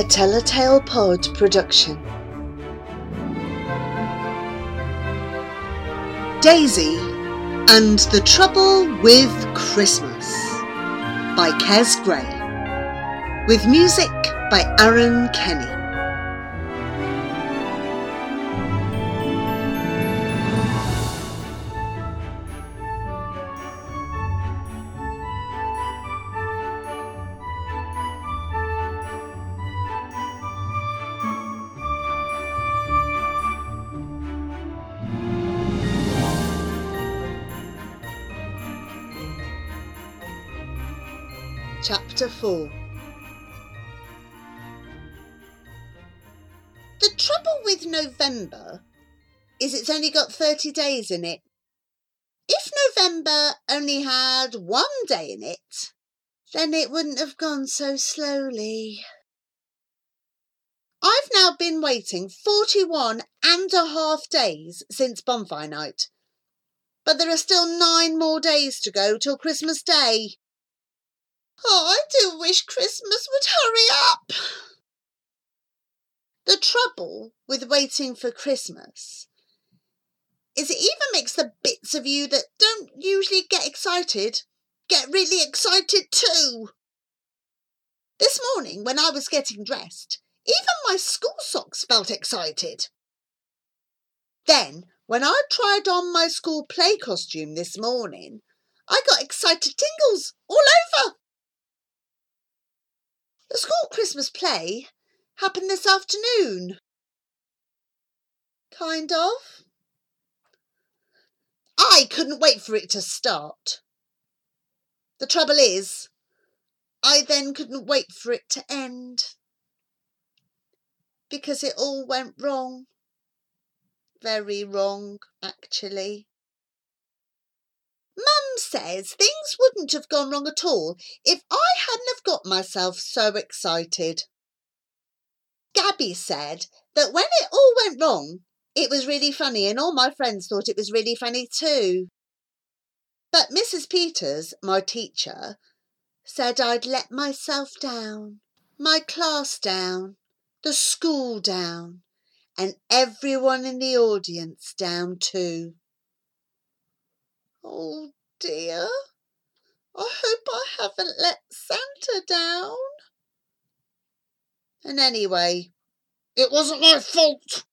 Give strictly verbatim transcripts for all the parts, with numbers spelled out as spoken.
A Tell-a-Tale Pod Production. Daisy and the Trouble with Christmas by Kes Gray, with music by Aaron Kenny. Chapter four. The trouble with November is it's only got thirty days in it. If November only had one day in it, then it wouldn't have gone so slowly. I've now been waiting forty-one and a half days since bonfire night, but there are still nine more days to go till Christmas Day. Oh, I do wish Christmas would hurry up. The trouble with waiting for Christmas is it even makes the bits of you that don't usually get excited get really excited too. This morning, when I was getting dressed, even my school socks felt excited. Then, when I tried on my school play costume this morning, I got excited tingles all over. The school Christmas play happened this afternoon. Kind of. I couldn't wait for it to start. The trouble is, I then couldn't wait for it to end, because it all went wrong. Very wrong, actually. Mum says things wouldn't have gone wrong at all if I hadn't have got myself so excited. Gabby said that when it all went wrong, it was really funny, and all my friends thought it was really funny too. But Missus Peters, my teacher, said I'd let myself down, my class down, the school down, and everyone in the audience down too. Oh dear, I hope I haven't let Santa down. And anyway, it wasn't my fault.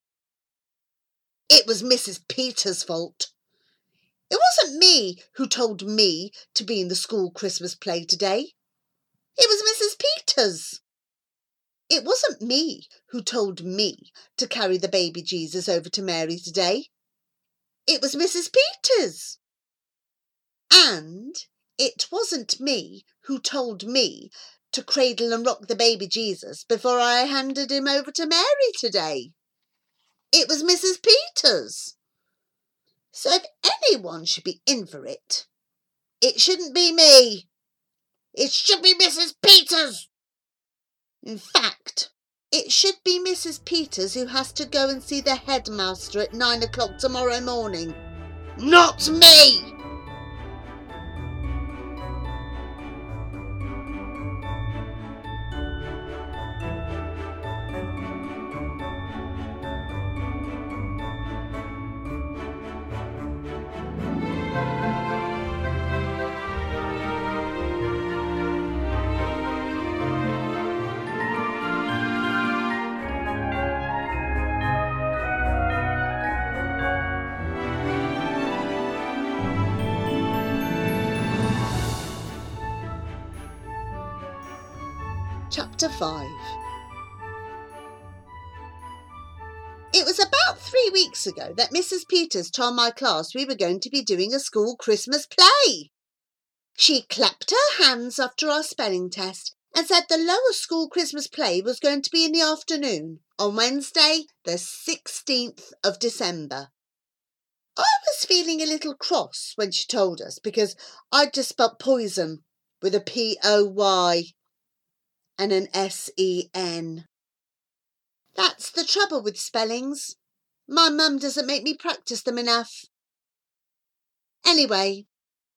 It was Missus Peters' fault. It wasn't me who told me to be in the school Christmas play today. It was Missus Peters. It wasn't me who told me to carry the baby Jesus over to Mary today. It was Missus Peters. And it wasn't me who told me to cradle and rock the baby Jesus before I handed him over to Mary today. It was Missus Peters. So if anyone should be in for it, it shouldn't be me. It should be Missus Peters. In fact, it should be Missus Peters who has to go and see the headmaster at nine o'clock tomorrow morning. Not me! Chapter five. It was about three weeks ago that Missus Peters told my class we were going to be doing a school Christmas play. She clapped her hands after our spelling test and said the lower school Christmas play was going to be in the afternoon on Wednesday the sixteenth of December. I was feeling a little cross when she told us, because I'd just spelt poison with a P O Y. And an S E N. That's the trouble with spellings. My mum doesn't make me practice them enough. Anyway,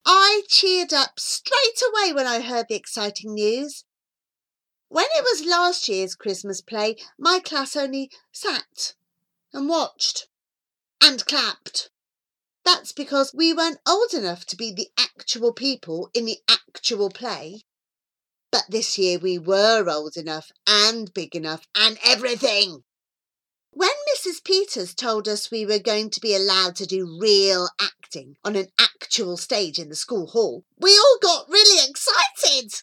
I cheered up straight away when I heard the exciting news. When it was last year's Christmas play, my class only sat and watched and clapped. That's because we weren't old enough to be the actual people in the actual play. But this year we were old enough and big enough and everything. When Missus Peters told us we were going to be allowed to do real acting on an actual stage in the school hall, we all got really excited.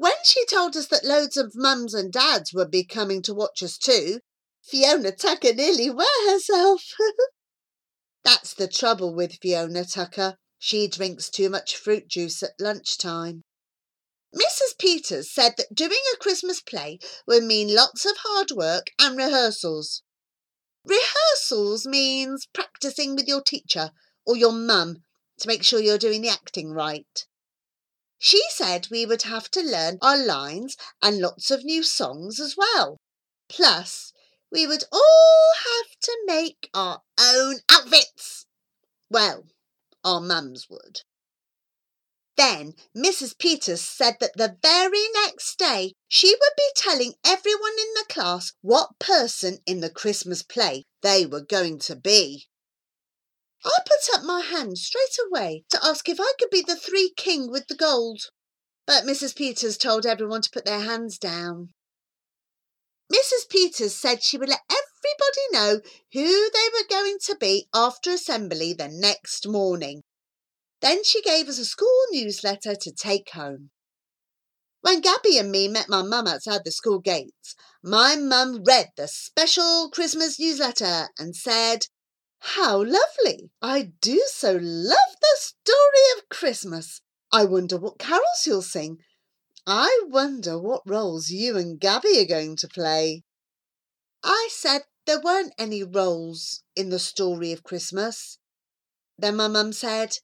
When she told us that loads of mums and dads would be coming to watch us too, Fiona Tucker nearly were herself. That's the trouble with Fiona Tucker. She drinks too much fruit juice at lunchtime. Missus Peters said that doing a Christmas play would mean lots of hard work and rehearsals. Rehearsals means practising with your teacher or your mum to make sure you're doing the acting right. She said we would have to learn our lines and lots of new songs as well. Plus, we would all have to make our own outfits. Well, our mums would. Then Missus Peters said that the very next day she would be telling everyone in the class what person in the Christmas play they were going to be. I put up my hand straight away to ask if I could be the three king with the gold, but Missus Peters told everyone to put their hands down. Missus Peters said she would let everybody know who they were going to be after assembly the next morning. Then she gave us a school newsletter to take home. When Gabby and me met my mum outside the school gates, my mum read the special Christmas newsletter and said, "How lovely! I do so love the story of Christmas. I wonder what carols you'll sing. I wonder what roles you and Gabby are going to play." I said there weren't any roles in the story of Christmas. Then my mum said,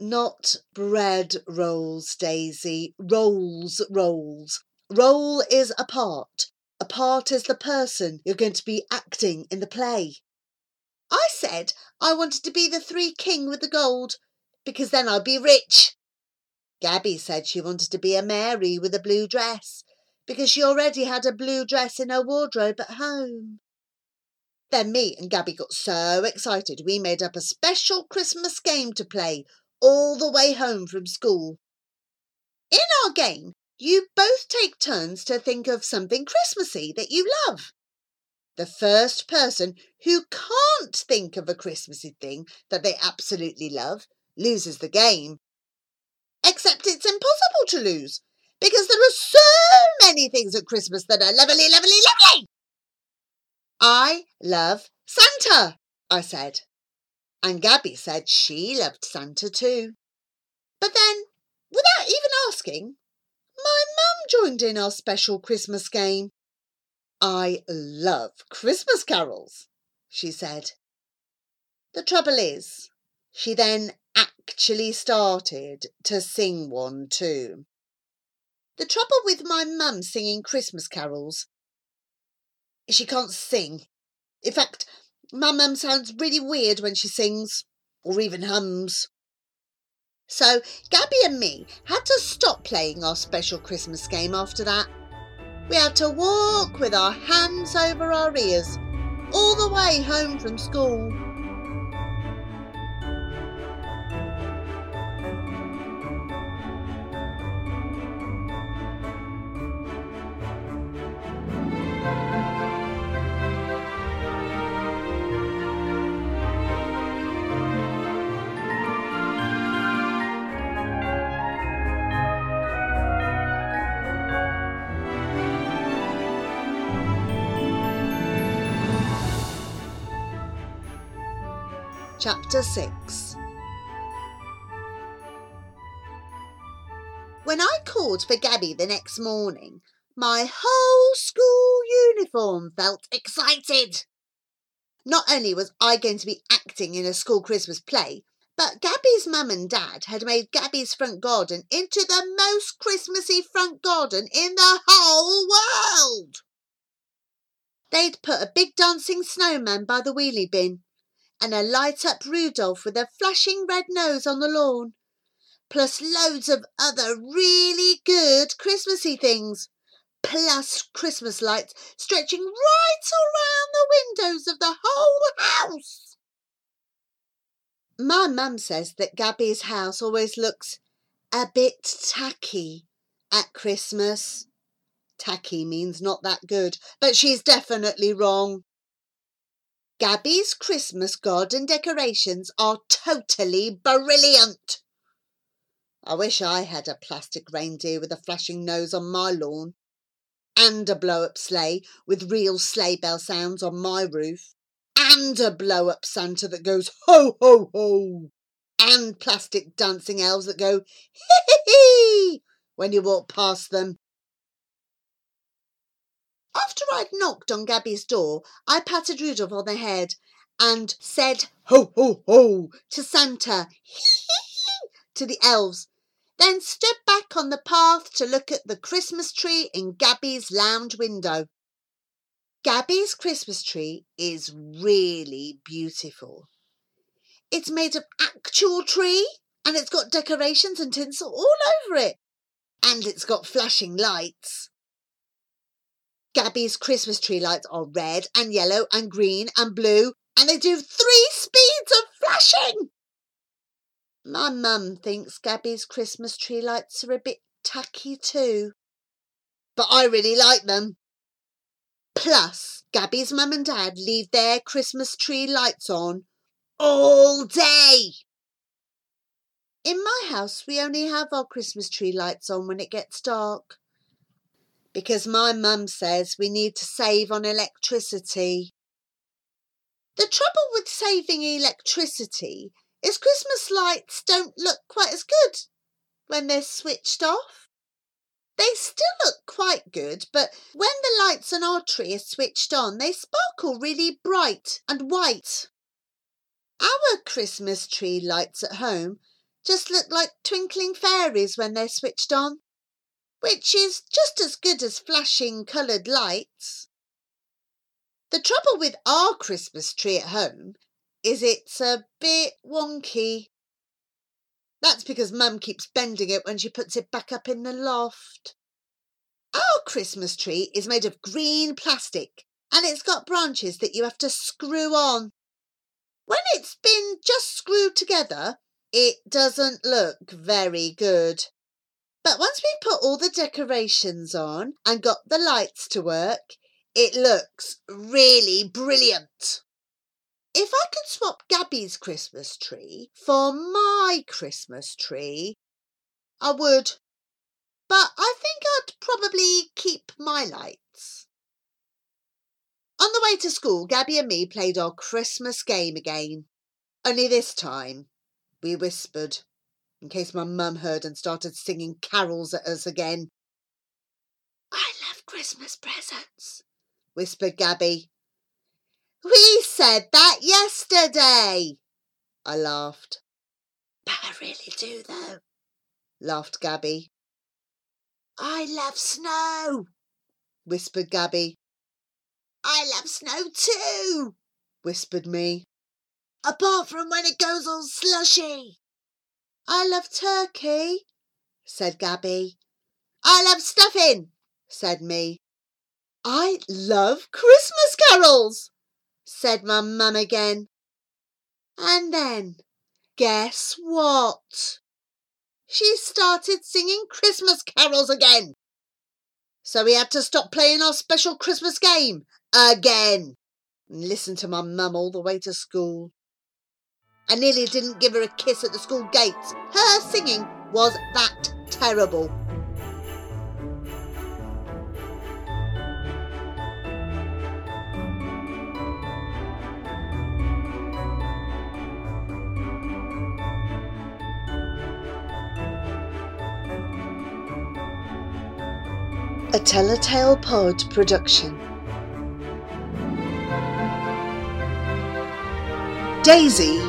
"Not bread rolls, Daisy. Rolls, rolls. Role is a part. A part is the person you're going to be acting in the play." I said I wanted to be the three king with the gold, because then I'd be rich. Gabby said she wanted to be a Mary with a blue dress, because she already had a blue dress in her wardrobe at home. Then me and Gabby got so excited we made up a special Christmas game to play all the way home from school. In our game, you both take turns to think of something Christmassy that you love. The first person who can't think of a Christmassy thing that they absolutely love loses the game. Except it's impossible to lose, because there are so many things at Christmas that are lovely, lovely, lovely. "I love Santa," I said. And Gabby said she loved Santa too. But then, without even asking, my mum joined in our special Christmas game. "I love Christmas carols," she said. The trouble is, she then actually started to sing one too. The trouble with my mum singing Christmas carols is she can't sing. In fact, my mum sounds really weird when she sings, or even hums. So Gabby and me had to stop playing our special Christmas game after that. We had to walk with our hands over our ears all the way home from school. Chapter six. When I called for Gabby the next morning, my whole school uniform felt excited. Not only was I going to be acting in a school Christmas play, but Gabby's mum and dad had made Gabby's front garden into the most Christmassy front garden in the whole world. They'd put a big dancing snowman by the wheelie bin, and a light-up Rudolph with a flashing red nose on the lawn, plus loads of other really good Christmassy things. plus Christmas lights stretching right around the windows of the whole house. My mum says that Gabby's house always looks a bit tacky at Christmas. Tacky means not that good, but she's definitely wrong. Gabby's Christmas garden decorations are totally brilliant. I wish I had a plastic reindeer with a flashing nose on my lawn and a blow-up sleigh with real sleigh bell sounds on my roof and a blow-up Santa that goes ho, ho, ho and plastic dancing elves that go hee, hee, hee when you walk past them. After I'd knocked on Gabby's door, I patted Rudolph on the head and said, ho, ho, ho, to Santa, hee, hee, hee, to the elves, then stood back on the path to look at the Christmas tree in Gabby's lounge window. Gabby's Christmas tree is really beautiful. It's made of actual tree and it's got decorations and tinsel all over it. And it's got flashing lights. Gabby's Christmas tree lights are red and yellow and green and blue, and they do three speeds of flashing. My mum thinks Gabby's Christmas tree lights are a bit tacky too, but I really like them. Plus, Gabby's mum and dad leave their Christmas tree lights on all day. In my house, we only have our Christmas tree lights on when it gets dark. Because my mum says we need to save on electricity. The trouble with saving electricity is Christmas lights don't look quite as good when they're switched off. They still look quite good, but when the lights on our tree are switched on, they sparkle really bright and white. Our Christmas tree lights at home just look like twinkling fairies when they're switched on, which is just as good as flashing coloured lights. The trouble with our Christmas tree at home is it's a bit wonky. That's because Mum keeps bending it when she puts it back up in the loft. Our Christmas tree is made of green plastic and it's got branches that you have to screw on. When it's been just screwed together, it doesn't look very good. But once we've put all the decorations on and got the lights to work, it looks really brilliant. If I could swap Gabby's Christmas tree for my Christmas tree, I would. But I think I'd probably keep my lights. On the way to school, Gabby and me played our Christmas game again. Only this time, we whispered, in case my mum heard and started singing carols at us again. I love Christmas presents, whispered Gabby. We said that yesterday, I laughed. But I really do, though, laughed Gabby. I love snow, whispered Gabby. I love snow too, whispered me. Apart from when it goes all slushy. I love turkey, said Gabby. I love stuffing, said me. I love Christmas carols, said my mum again. And then, guess what? She started singing Christmas carols again. So we had to stop playing our special Christmas game again and listen to my mum all the way to school. I nearly didn't give her a kiss at the school gates. Her singing was that terrible. A Tell-a-Tale Pod Production. Daisy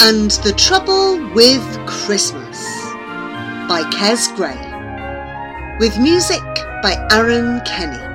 and the Trouble with Christmas by Kes Gray, with music by Aaron Kenny.